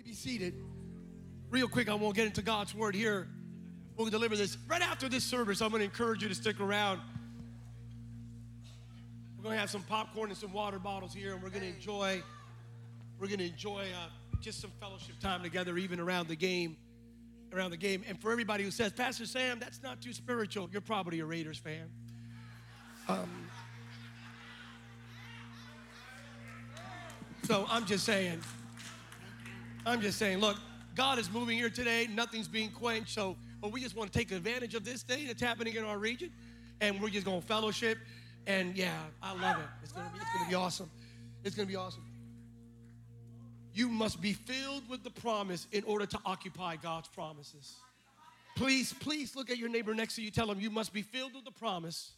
may be seated. Real quick, I won't get into God's word here. We'll deliver this right after this service. I'm going to encourage you to stick around. We're going to have some popcorn and some water bottles here, and we're going to enjoy just some fellowship time together, even around the game. And for everybody who says, Pastor Sam, that's not too spiritual, you're probably a Raiders fan. So I'm just saying, look, God is moving here today. Nothing's being quenched. But we just want to take advantage of this thing that's happening in our region, and we're just going to fellowship. And yeah, I love it. It's going to be awesome. It's going to be awesome. You must be filled with the promise in order to occupy God's promises. Please look at your neighbor next to you. Tell him you must be filled with the promise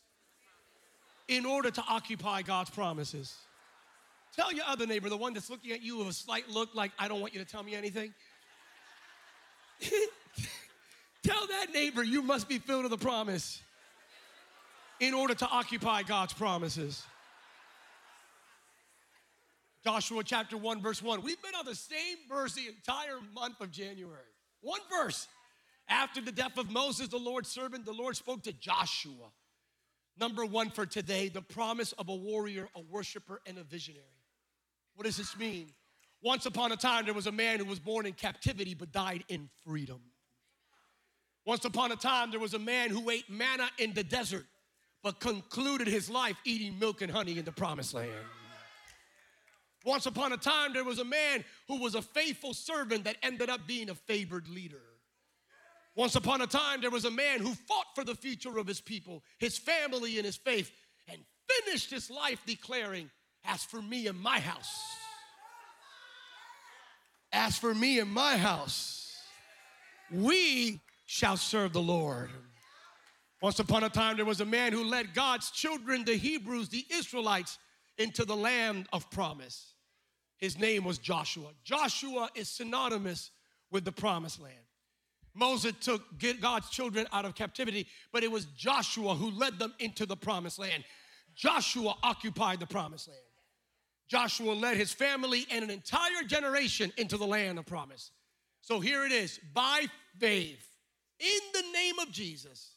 in order to occupy God's promises. Tell your other neighbor, the one that's looking at you with a slight look like, I don't want you to tell me anything. Tell that neighbor, you must be filled with the promise in order to occupy God's promises. Joshua chapter 1, verse 1. We've been on the same verse the entire month of January. One verse. After the death of Moses, the Lord's servant, the Lord spoke to Joshua. Number one for today, the promise of a warrior, a worshiper, and a visionary. What does this mean? Once upon a time, there was a man who was born in captivity but died in freedom. Once upon a time, there was a man who ate manna in the desert but concluded his life eating milk and honey in the promised land. Once upon a time, there was a man who was a faithful servant that ended up being a favored leader. Once upon a time, there was a man who fought for the future of his people, his family, and his faith, and finished his life declaring, as for me and my house, as for me and my house, we shall serve the Lord. Once upon a time, there was a man who led God's children, the Hebrews, the Israelites, into the land of promise. His name was Joshua. Joshua is synonymous with the promised land. Moses took God's children out of captivity, but it was Joshua who led them into the promised land. Joshua occupied the promised land. Joshua led his family and an entire generation into the land of promise. So here it is, by faith, in the name of Jesus,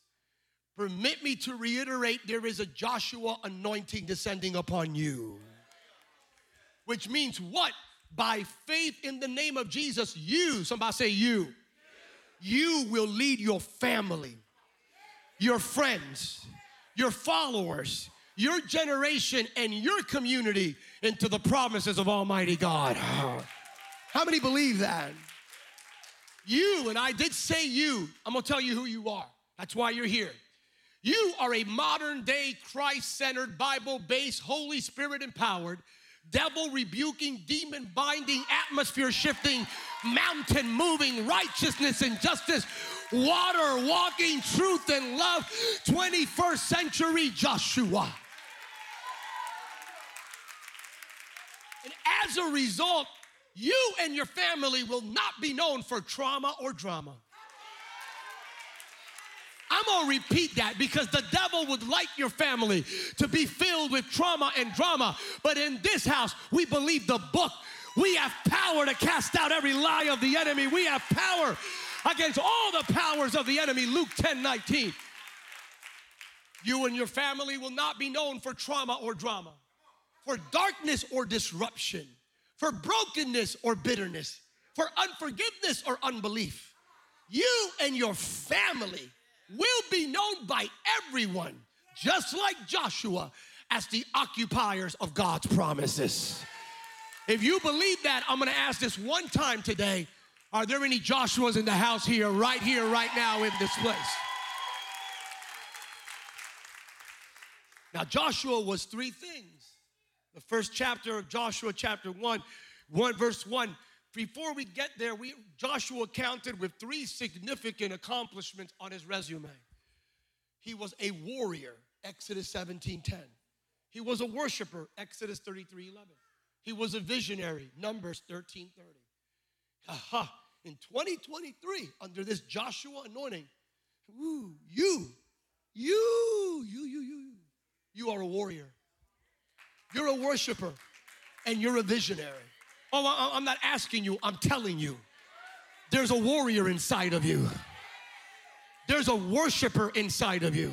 permit me to reiterate, there is a Joshua anointing descending upon you. Which means what? By faith in the name of Jesus, you, somebody say you. You will lead your family, your friends, your followers, your generation, and your community into the promises of Almighty God. How many believe that? You, and I did say you. I'm going to tell you who you are. That's why you're here. You are a modern-day, Christ-centered, Bible-based, Holy Spirit-empowered, devil-rebuking, demon-binding, atmosphere-shifting, mountain-moving, righteousness and justice, water-walking, truth and love, 21st century Joshua. And as a result, you and your family will not be known for trauma or drama. I'm going to repeat that because the devil would like your family to be filled with trauma and drama. But in this house, we believe the book. We have power to cast out every lie of the enemy. We have power against all the powers of the enemy. Luke 10:19. You and your family will not be known for trauma or drama, for darkness or disruption, for brokenness or bitterness, for unforgiveness or unbelief. You and your family will be known by everyone, just like Joshua, as the occupiers of God's promises. If you believe that, I'm going to ask this one time today. Are there any Joshuas in the house here, right now in this place? Now, Joshua was three things. The first chapter of Joshua, chapter 1, verse 1. Before we get there, Joshua counted with three significant accomplishments on his resume. He was a warrior, Exodus 17:10. He was a worshiper, Exodus 33:11. He was a visionary, Numbers 13:30. In 2023, under this Joshua anointing, woo, you are a warrior. You're a worshiper, and you're a visionary. Oh, I'm not asking you, I'm telling you. There's a warrior inside of you. There's a worshiper inside of you.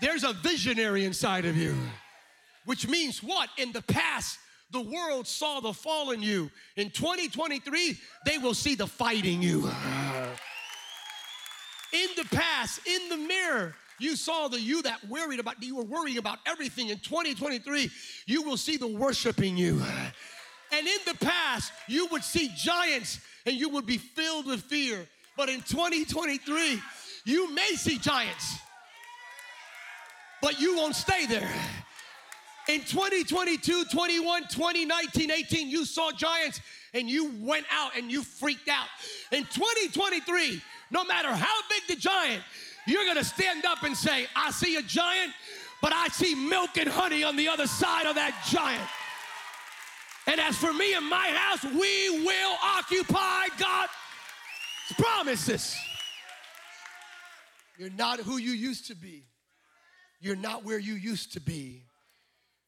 There's a visionary inside of you. Which means what? In the past, the world saw the fall in you. In 2023, they will see the fight in you. In the past, in the mirror, you saw the you that worried about, you were worrying about everything. In 2023, you will see the worshiping you. And in the past, you would see giants and you would be filled with fear. But in 2023, you may see giants, but you won't stay there. In 2022, 21, 20, 19, 18, you saw giants and you went out and you freaked out. In 2023, no matter how big the giant, you're gonna stand up and say, I see a giant, but I see milk and honey on the other side of that giant. And as for me and my house, we will occupy God's promises. You're not who you used to be. You're not where you used to be.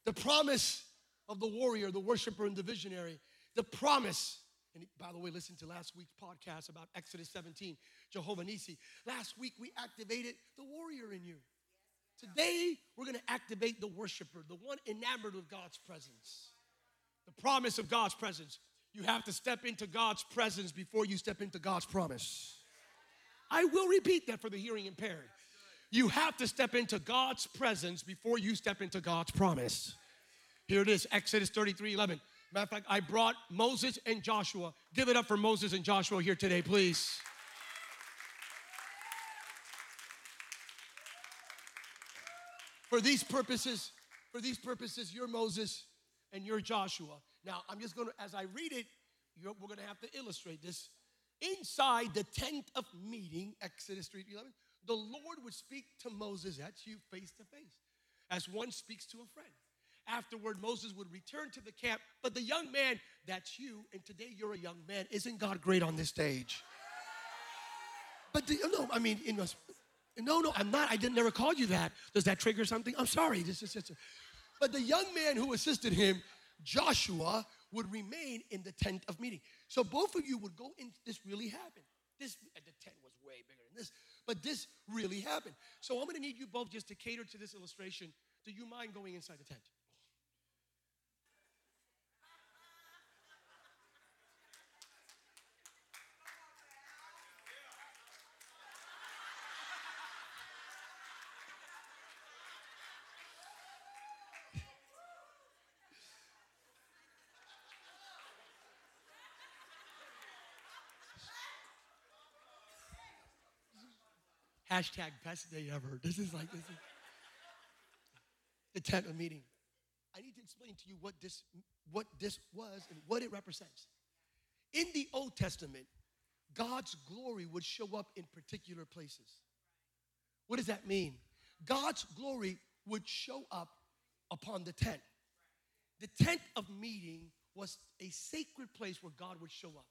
The promise of the warrior, the worshiper, and the visionary, the promise. And by the way, listen to last week's podcast about Exodus 17, Jehovah Nisi. Last week, we activated the warrior in you. Today, we're going to activate the worshiper, the one enamored with God's presence. The promise of God's presence. You have to step into God's presence before you step into God's promise. I will repeat that for the hearing impaired. You have to step into God's presence before you step into God's promise. Here it is, Exodus 33:11. Matter of fact, I brought Moses and Joshua. Give it up for Moses and Joshua here today, please. For these purposes, you're Moses and you're Joshua. Now, I'm just going to, as I read it, we're going to have to illustrate this. Inside the tent of meeting, Exodus 3:11. The Lord would speak to Moses, that's you, face to face, as one speaks to a friend. Afterward, Moses would return to the camp, but the young man, that's you, and today you're a young man. Isn't God great on this stage? But I'm not. I didn't never call you that. Does that trigger something? I'm sorry. But the young man who assisted him, Joshua, would remain in the tent of meeting. So both of you would go in. This really happened. The tent was way bigger than this. But this really happened. So I'm going to need you both just to cater to this illustration. Do you mind going inside the tent? Hashtag best day ever. This is the tent of meeting. I need to explain to you what this was and what it represents. In the Old Testament, God's glory would show up in particular places. What does that mean? God's glory would show up upon the tent. The tent of meeting was a sacred place where God would show up.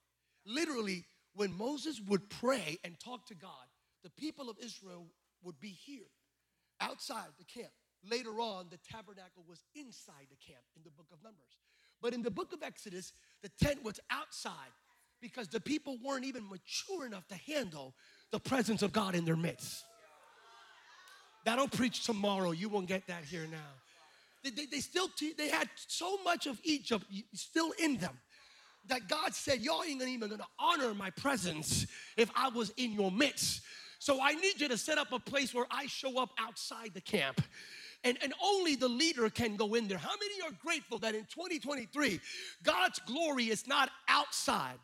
Literally, when Moses would pray and talk to God, the people of Israel would be here, outside the camp. Later on, the tabernacle was inside the camp in the book of Numbers. But in the book of Exodus, the tent was outside because the people weren't even mature enough to handle the presence of God in their midst. That'll preach tomorrow. You won't get that here now. They had so much of Egypt still in them that God said, y'all ain't even going to honor my presence if I was in your midst. So I need you to set up a place where I show up outside the camp. And only the leader can go in there. How many are grateful that in 2023, God's glory is not outside?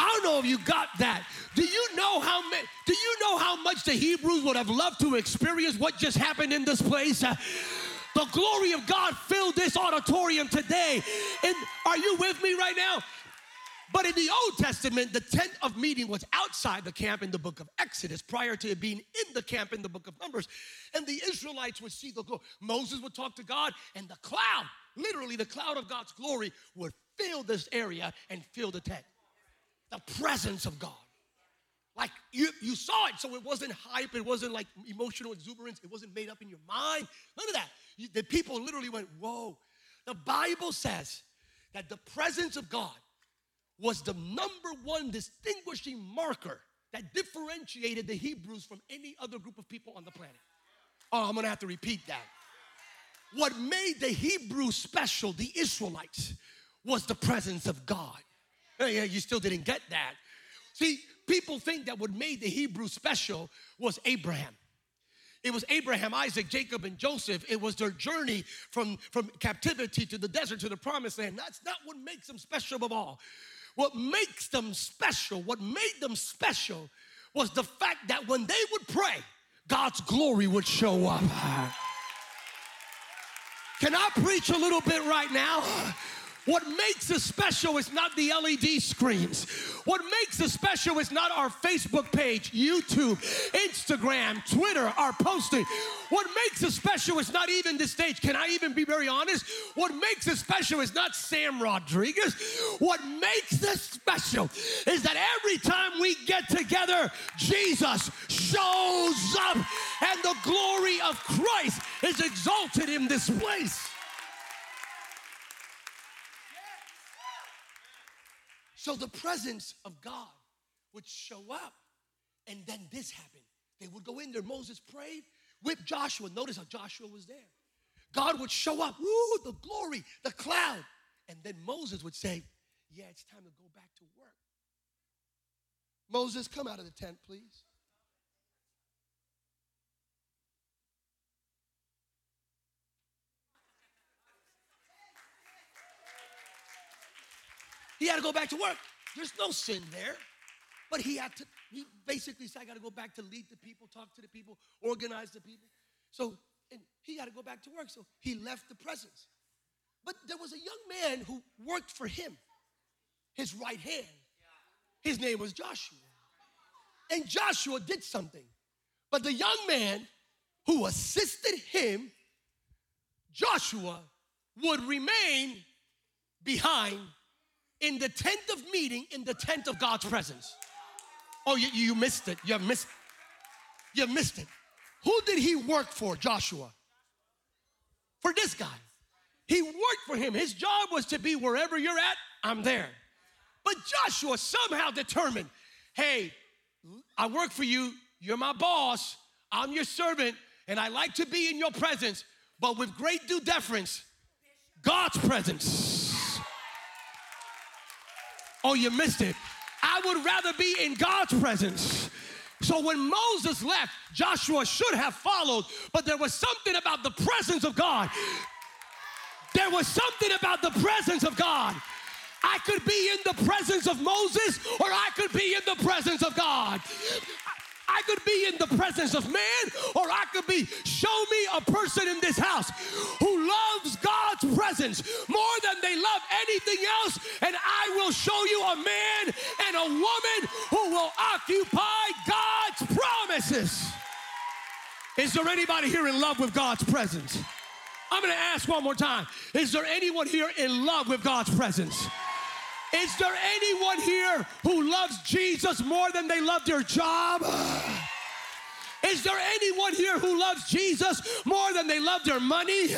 I don't know if you got that. Do you know how much the Hebrews would have loved to experience what just happened in this place? The glory of God filled this auditorium today. And are you with me right now? But in the Old Testament, the tent of meeting was outside the camp in the book of Exodus prior to it being in the camp in the book of Numbers. And the Israelites would see the glory. Moses would talk to God, and the cloud, literally the cloud of God's glory, would fill this area and fill the tent. The presence of God. Like you saw it, so it wasn't hype. It wasn't like emotional exuberance. It wasn't made up in your mind. None of that. The people literally went, whoa. The Bible says that the presence of God was the number one distinguishing marker that differentiated the Hebrews from any other group of people on the planet. Oh, I'm going to have to repeat that. What made the Hebrews special, the Israelites, was the presence of God. Yeah, you still didn't get that. See, people think that what made the Hebrews special was Abraham. It was Abraham, Isaac, Jacob, and Joseph. It was their journey from captivity to the desert to the promised land. That's not what makes them special of all. What makes them special, what made them special was the fact that when they would pray, God's glory would show up. Can I preach a little bit right now? What makes us special is not the LED screens. What makes us special is not our Facebook page, YouTube, Instagram, Twitter, our posting. What makes us special is not even this stage. Can I even be very honest? What makes us special is not Sam Rodriguez. What makes us special is that every time we get together, Jesus shows up and the glory of Christ is exalted in this place. So the presence of God would show up, and then this happened. They would go in there. Moses prayed with Joshua. Notice how Joshua was there. God would show up. Woo, the glory, the cloud. And then Moses would say, yeah, it's time to go back to work. Moses, come out of the tent, please. He had to go back to work. There's no sin there. But he basically said, I got to go back to lead the people, talk to the people, organize the people. So, and he got to go back to work. So he left the presence. But there was a young man who worked for him, his right hand. His name was Joshua. And Joshua did something. But the young man who assisted him, Joshua, would remain behind in the tent of meeting, in the tent of God's presence. Oh, you missed it. You missed it. Who did he work for, Joshua? For this guy. He worked for him. His job was to be wherever you're at, I'm there. But Joshua somehow determined, hey, I work for you. You're my boss. I'm your servant. And I like to be in your presence. But with great due deference, God's presence. Oh, you missed it. I would rather be in God's presence. So when Moses left, Joshua should have followed, but there was something about the presence of God. There was something about the presence of God. I could be in the presence of Moses, or I could be in the presence of God. I could be in the presence of man, or I could be, show me a person in this house who loves God's presence more than they love anything else, and I will show you a man and a woman who will occupy God's promises. Is there anybody here in love with God's presence? I'm going to ask one more time. Is there anyone here in love with God's presence? Is there anyone here who loves Jesus more than they love their job? Is there anyone here who loves Jesus more than they love their money? Is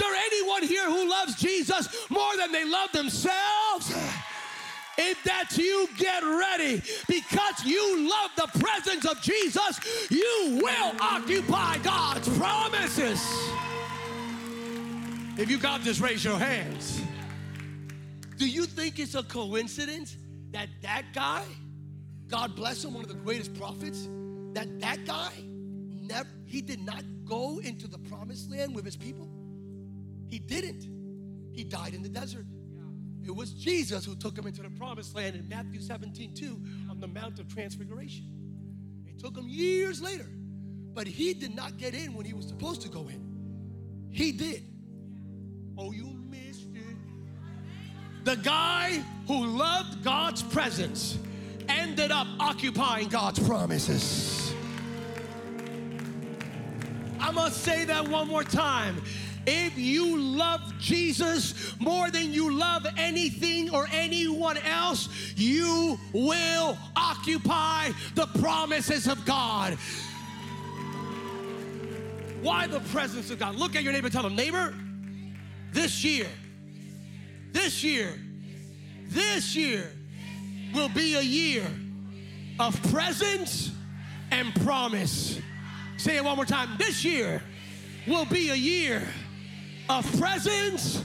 there anyone here who loves Jesus more than they love themselves? If that's you, get ready. Because you love the presence of Jesus, you will occupy God's promises. If you got this, raise your hands. Do you think it's a coincidence that that guy, God bless him, one of the greatest prophets, that guy, he did not go into the promised land with his people? He didn't. He died in the desert. Yeah. It was Jesus who took him into the promised land in Matthew 17:2 on the Mount of Transfiguration. It took him years later, but he did not get in when he was supposed to go in. He did. Oh, you missed it. The guy who loved God's presence ended up occupying God's promises. I must say that one more time. If you love Jesus more than you love anything or anyone else, you will occupy the promises of God. Why the presence of God? Look at your neighbor and tell them, neighbor, this year will be a year of presence and promise. Say it one more time. This year will be a year of presence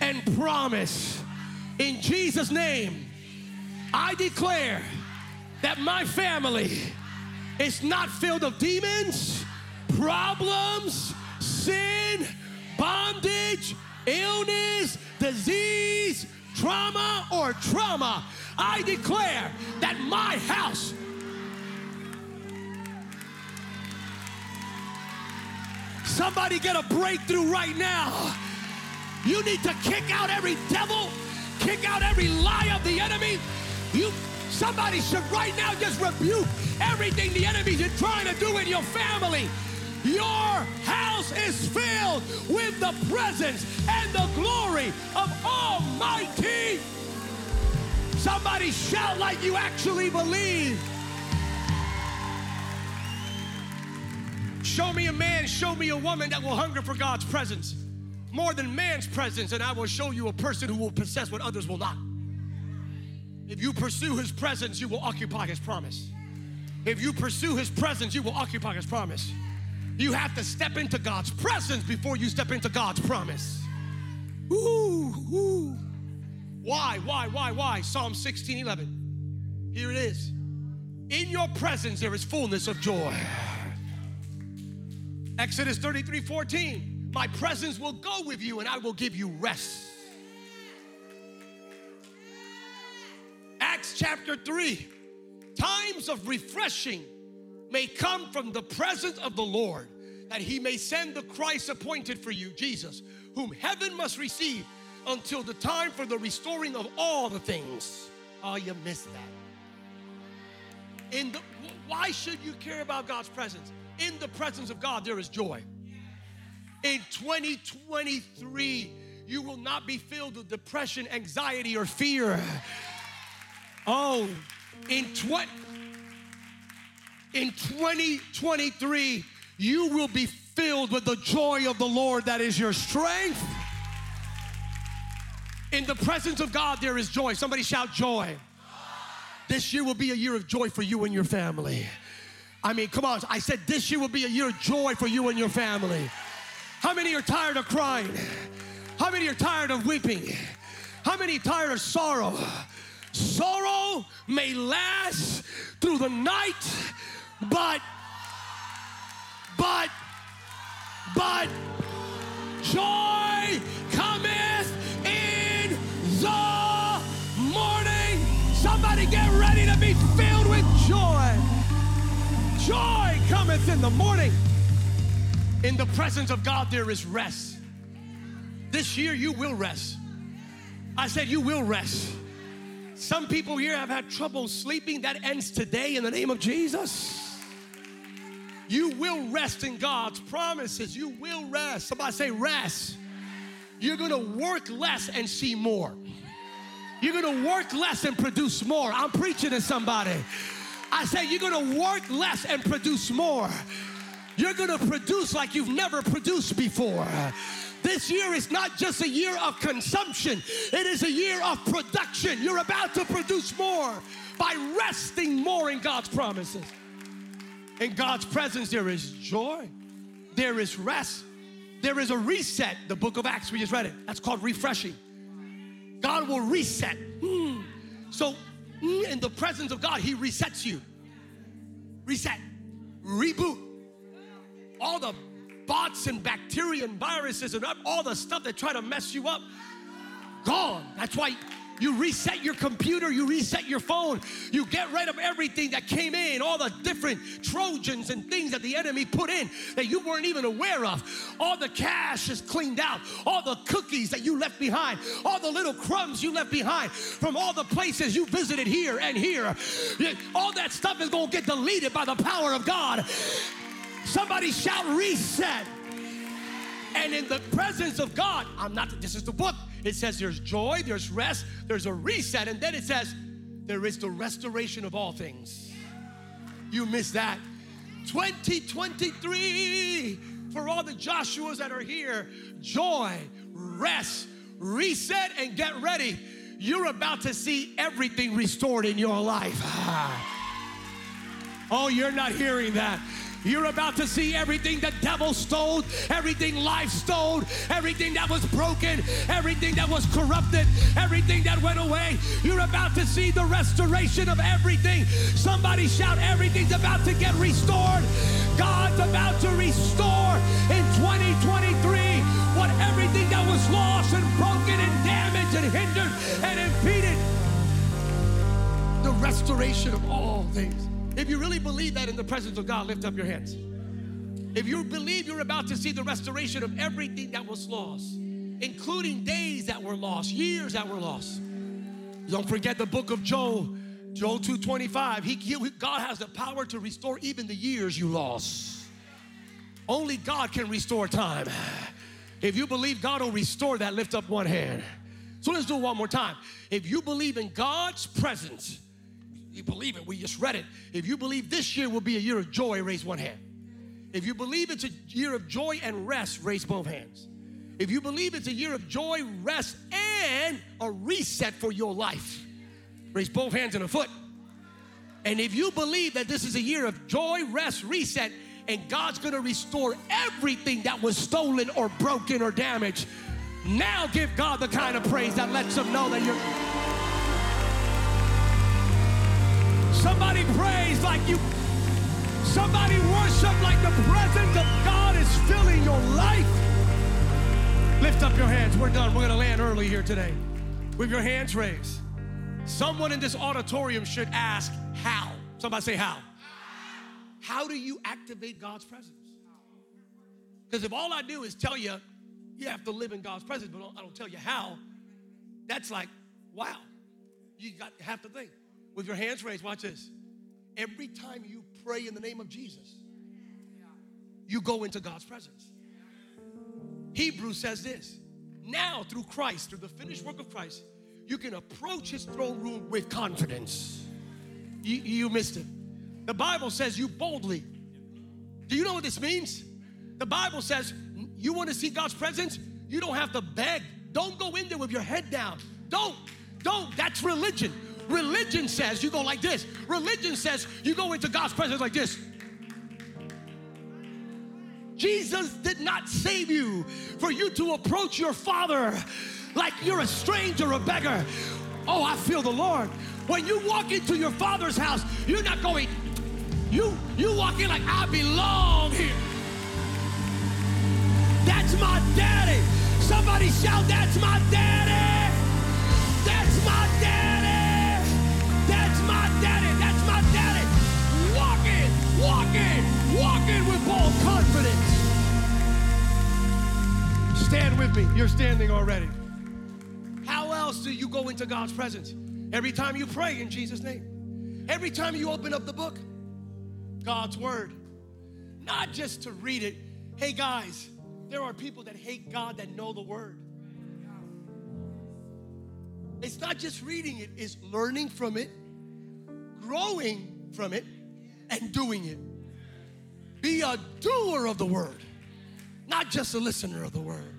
and promise. In Jesus' name, I declare that my family is not filled of demons, problems, sin, bondage, illness, disease, trauma, or trauma. I declare that my house . Somebody get a breakthrough right now. You need to kick out every devil, kick out every lie of the enemy. Somebody should right now just rebuke everything the enemies are trying to do in your family. Your house is filled with the presence and the glory of Almighty. Somebody shout like you actually believe. Show me a man, show me a woman that will hunger for God's presence more than man's presence, and I will show you a person who will possess what others will not. If you pursue his presence, you will occupy his promise. If you pursue his presence, you will occupy his promise. You have to step into God's presence before you step into God's promise. Ooh. Why? Psalm 16:11. Here it is. In your presence, there is fullness of joy. Exodus 33:14, my presence will go with you and I will give you rest. Acts chapter 3, times of refreshing may come from the presence of the Lord, that he may send the Christ appointed for you, Jesus, whom heaven must receive until the time for the restoring of all the things. Oh, you missed that. Why should you care about God's presence? In the presence of God, there is joy. In 2023, you will not be filled with depression, anxiety, or fear. Oh, in 2023, you will be filled with the joy of the Lord that is your strength. In the presence of God, there is joy. Somebody shout joy. This year will be a year of joy for you and your family. I mean, come on. I said this year will be a year of joy for you and your family. How many are tired of crying? How many are tired of weeping? How many are tired of sorrow? Sorrow may last through the night, but joy cometh in the morning. Somebody get ready to be filled with joy. Joy cometh in the morning. In the presence of God, there is rest. This year, you will rest. I said you will rest. Some people here have had trouble sleeping. That ends today in the name of Jesus. You will rest in God's promises. You will rest. Somebody say rest. You're going to work less and see more. You're going to work less and produce more. I'm preaching to somebody. I say you're going to work less and produce more. You're going to produce like you've never produced before. This year is not just a year of consumption. It is a year of production. You're about to produce more by resting more in God's promises. In God's presence, there is joy. There is rest. There is a reset. The book of Acts, we just read it. That's called refreshing. God will reset. So, in the presence of God, he resets you. Reset. Reboot. All the bots and bacteria and viruses and all the stuff that try to mess you up, gone. That's why you reset your computer, you reset your phone, you get rid of everything that came in, all the different Trojans and things that the enemy put in that you weren't even aware of. All the cash is cleaned out, all the cookies that you left behind, all the little crumbs you left behind from all the places you visited here and here. All that stuff is going to get deleted by the power of God. Somebody shout reset. And in the presence of God, this is the book. It says there's joy, there's rest, there's a reset. And then it says there is the restoration of all things. You missed that. 2023, for all the Joshuas that are here, joy, rest, reset, and get ready. You're about to see everything restored in your life. Oh, you're not hearing that. You're about to see everything the devil stole, everything life stole, everything that was broken, everything that was corrupted, everything that went away. You're about to see the restoration of everything. Somebody shout, everything's about to get restored. God's about to restore in 2023 what everything that was lost and broken and damaged and hindered and impeded. The restoration of all things. If you really believe that in the presence of God, lift up your hands. If you believe you're about to see the restoration of everything that was lost, including days that were lost, years that were lost. Don't forget the book of Joel, Joel 2:25. God has the power to restore even the years you lost. Only God can restore time. If you believe God will restore that, lift up one hand. So let's do it one more time. If you believe in God's presence, you believe it, we just read it. If you believe this year will be a year of joy, raise one hand. If you believe it's a year of joy and rest, raise both hands. If you believe it's a year of joy, rest, and a reset for your life, raise both hands and a foot. And if you believe that this is a year of joy, rest, reset, and God's gonna restore everything that was stolen or broken or damaged, now give God the kind of praise that lets him know that you're... Somebody praise like you, somebody worship like the presence of God is filling your life. Lift up your hands, we're done. We're gonna land early here today. With your hands raised, someone in this auditorium should ask, how? Somebody say how. How do you activate God's presence? Because if all I do is tell you, you have to live in God's presence, but I don't tell you how, that's like, wow, you got half the thing. With your hands raised, watch this. Every time you pray in the name of Jesus, you go into God's presence. Hebrews says this. Now through Christ, through the finished work of Christ, you can approach his throne room with confidence. You missed it. The Bible says you boldly. Do you know what this means? The Bible says you want to see God's presence? You don't have to beg. Don't go in there with your head down. Don't. That's religion. Religion says you go like this. Religion says you go into God's presence like this. Jesus did not save you for you to approach your Father like you're a stranger or a beggar. Oh, I feel the Lord. When you walk into your Father's house, you're not going, you walk in like, I belong here. That's my daddy. Somebody shout, that's my daddy. That's my daddy. That's my daddy. Walk in with bold confidence. Stand with me. You're standing already. How else do you go into God's presence? Every time you pray in Jesus' name. Every time you open up the book, God's word. Not just to read it. Hey guys, there are people that hate God that know the word. It's not just reading it, it's learning from it, growing from it, and doing it. Be a doer of the word, not just a listener of the word.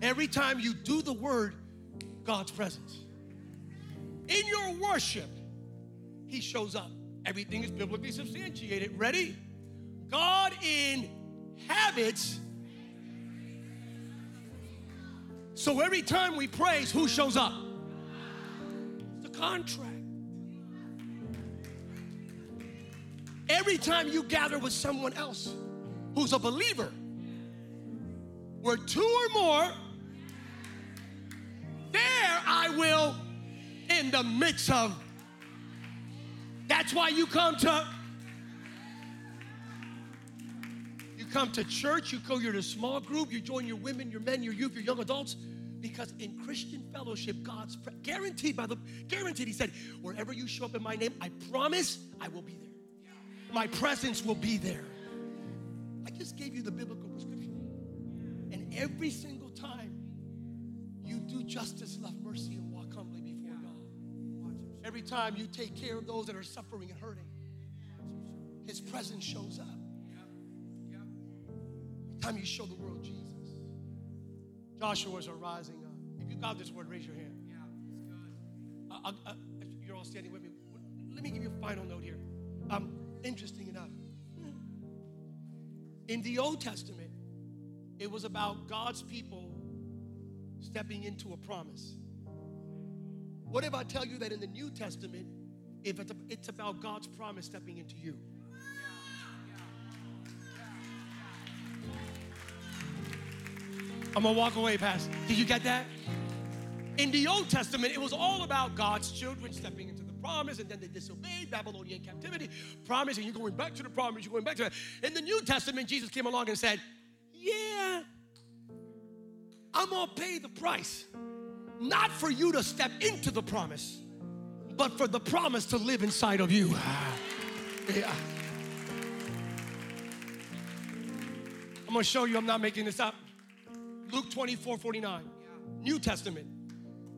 Every time you do the word, God's presence. In your worship, he shows up. Everything is biblically substantiated. Ready? God inhabits. So every time we praise, who shows up? Contract. Every time you gather with someone else who's a believer, where two or more, there I will in the midst of. That's why you come to church, you go to a small group, you join your women, your men, your youth, your young adults. Because in Christian fellowship, God's guaranteed, he said, wherever you show up in my name, I promise I will be there. My presence will be there. I just gave you the biblical prescription. And every single time you do justice, love mercy, and walk humbly before God. Every time you take care of those that are suffering and hurting, His presence shows up. Every time you show the world Jesus. Joshua's are rising up. If you got this word, raise your hand. Yeah, it's good. You're all standing with me. Let me give you a final note here. Interesting enough, in the Old Testament, it was about God's people stepping into a promise. What if I tell you that in the New Testament, it's about God's promise stepping into you? I'm going to walk away, Pastor. Did you get that? In the Old Testament, it was all about God's children stepping into the promise, and then they disobeyed, Babylonian captivity, promise, and you're going back to the promise, you're going back to that. In the New Testament, Jesus came along and said, yeah, I'm going to pay the price, not for you to step into the promise, but for the promise to live inside of you. Yeah. I'm going to show you I'm not making this up. Luke 24:49, New Testament.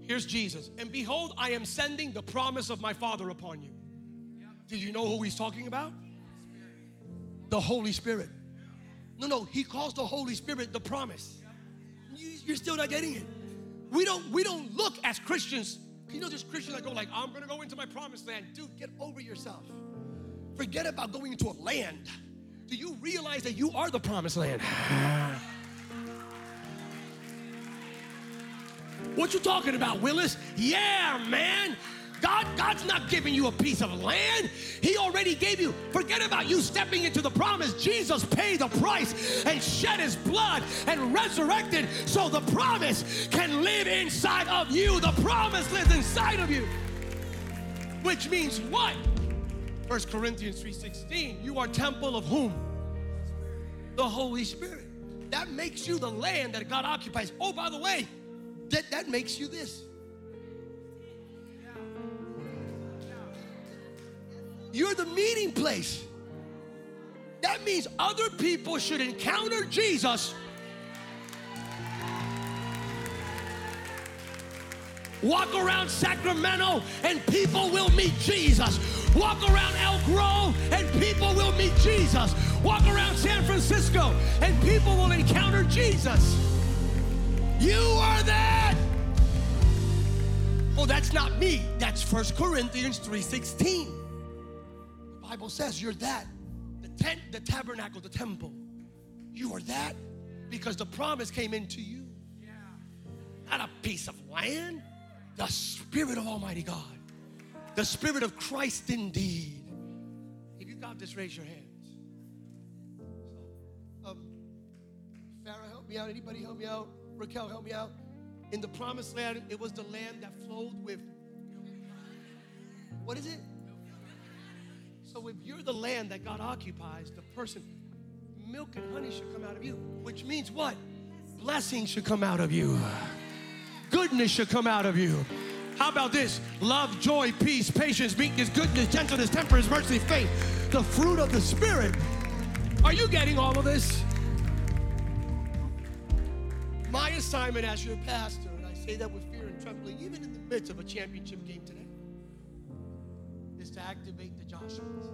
Here's Jesus. And behold, I am sending the promise of my Father upon you. Do you know who he's talking about? The Holy Spirit. No, he calls the Holy Spirit the promise. You're still not getting it. We don't look as Christians. You know, there's Christians that go like, I'm going to go into my promised land. Dude, get over yourself. Forget about going into a land. Do you realize that you are the promised land? What you talking about, Willis? Yeah, man. God's not giving you a piece of land. He already gave you. Forget about you stepping into the promise. Jesus paid the price and shed his blood and resurrected so the promise can live inside of you. The promise lives inside of you. Which means what? 1 Corinthians 3:16, you are temple of whom? The Holy Spirit. That makes you the land that God occupies. Oh, by the way, that makes you this. You're the meeting place. That means other people should encounter Jesus. Walk around Sacramento and people will meet Jesus. Walk around Elk Grove and people will meet Jesus. Walk around San Francisco and people will encounter Jesus. You are that. Oh, that's not me. That's 1 Corinthians 3:16. The Bible says you're that. The tent, the tabernacle, the temple. You are that because the promise came into you. Not a piece of land. The Spirit of Almighty God. The Spirit of Christ indeed. If you got this, raise your hands. So, Farah, help me out. Anybody help me out? Raquel, help me out. In the promised land, it was the land that flowed with. What is it? So if you're the land that God occupies, the person, milk and honey should come out of you. Which means what? Blessings should come out of you. Goodness should come out of you. How about this? Love, joy, peace, patience, meekness, goodness, gentleness, temperance, mercy, faith. The fruit of the Spirit. Are you getting all of this? My assignment as your pastor, and I say that with fear and trembling, even in the midst of a championship game today, is to activate the Joshuas.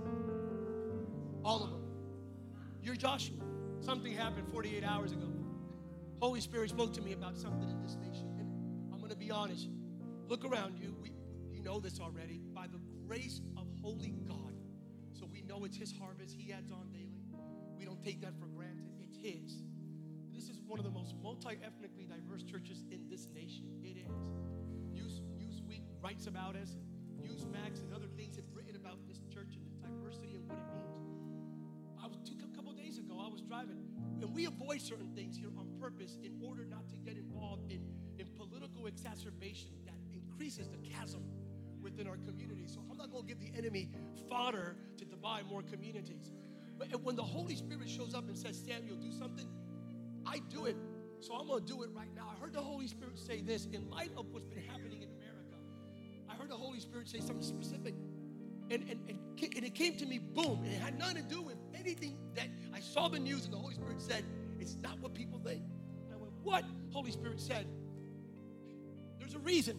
All of them. You're Joshua. Something happened 48 hours ago. Holy Spirit spoke to me about something in this nation. And I'm going to be honest. Look around you. You know this already. By the grace of holy God. So we know it's his harvest. He adds on daily. We don't take that for granted. It's his. This is one of the most multi-ethnically diverse churches in this nation. It is. Newsweek writes about us. Newsmax and other things have written about this church and its diversity and what it means. A couple days ago, I was driving, and we avoid certain things here on purpose in order not to get involved in political exacerbation that increases the chasm within our community. So I'm not going to give the enemy fodder to divide more communities. But when the Holy Spirit shows up and says, Samuel, do something, I do it, so I'm going to do it right now. I heard the Holy Spirit say this in light of what's been happening in America. I heard the Holy Spirit say something specific, and it came to me, boom, and it had nothing to do with anything that I saw the news, and the Holy Spirit said, it's not what people think. And I went, what Holy Spirit said. There's a reason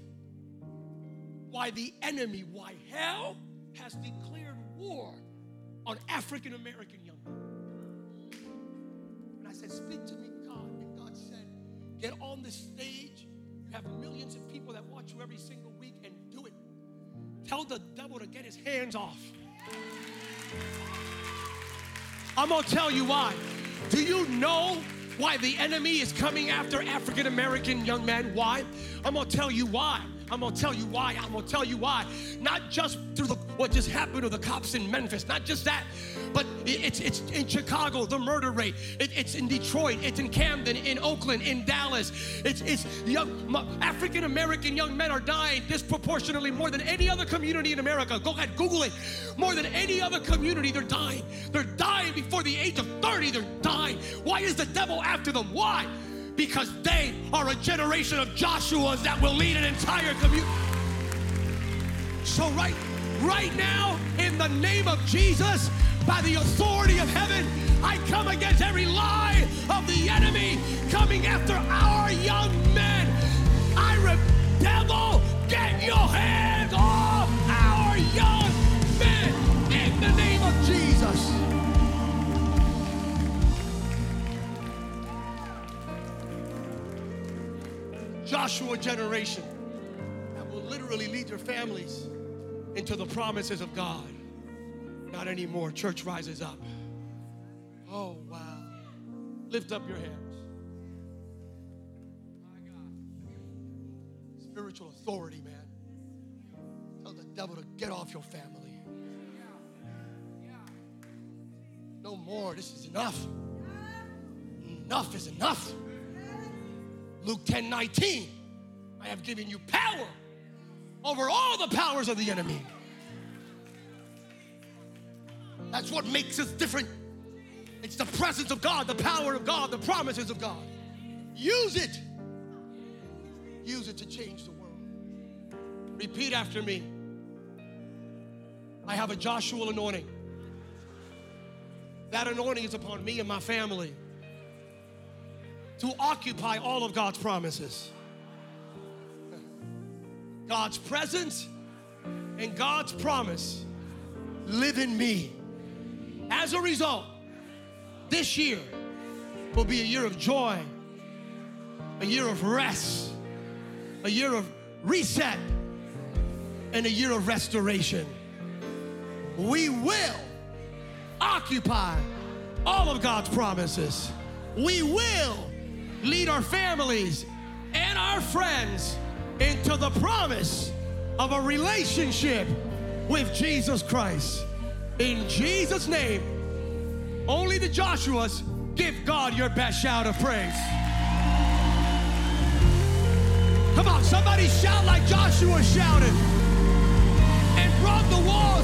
why the enemy, why hell has declared war on African American young men. And I said, speak to me, God. And God said, get on the stage. You have millions of people that watch you every single week, and do it. Tell the devil to get his hands off. I'm going to tell you why. Do you know why the enemy is coming after African American young men? Why? I'm going to tell you why. I'm going to tell you why. I'm going to tell you why. Not just through what just happened to the cops in Memphis. Not just that, but it's in Chicago, the murder rate. It's in Detroit. It's in Camden, in Oakland, in Dallas. It's young African American young men are dying disproportionately more than any other community in America. Go ahead, Google it. More than any other community, they're dying. They're dying before the age of 30. They're dying. Why is the devil after them? Why? Because they are a generation of Joshuas that will lead an entire community. So right now, in the name of Jesus, by the authority of heaven, I come against every lie of the enemy coming after our young men. Devil, get your hands off our young men in the name of Jesus. Joshua generation that will literally lead your families into the promises of God. Not anymore. Church rises up. Oh, wow. Lift up your hands. My God. Spiritual authority, man. Tell the devil to get off your family. No more. This is enough. Enough is enough. Luke 10:19, I have given you power over all the powers of the enemy. That's what makes us different. It's the presence of God, the power of God, the promises of God. Use it. Use it to change the world. Repeat after me. I have a Joshua anointing. That anointing is upon me and my family to occupy all of God's promises. God's presence and God's promise live in me. As a result, this year will be a year of joy, a year of rest, a year of reset, and a year of restoration. We will occupy all of God's promises. We will lead our families and our friends into the promise of a relationship with Jesus Christ. In Jesus' name, only the Joshuas, give God your best shout of praise. Come on, somebody shout like Joshua shouted and broke the wall.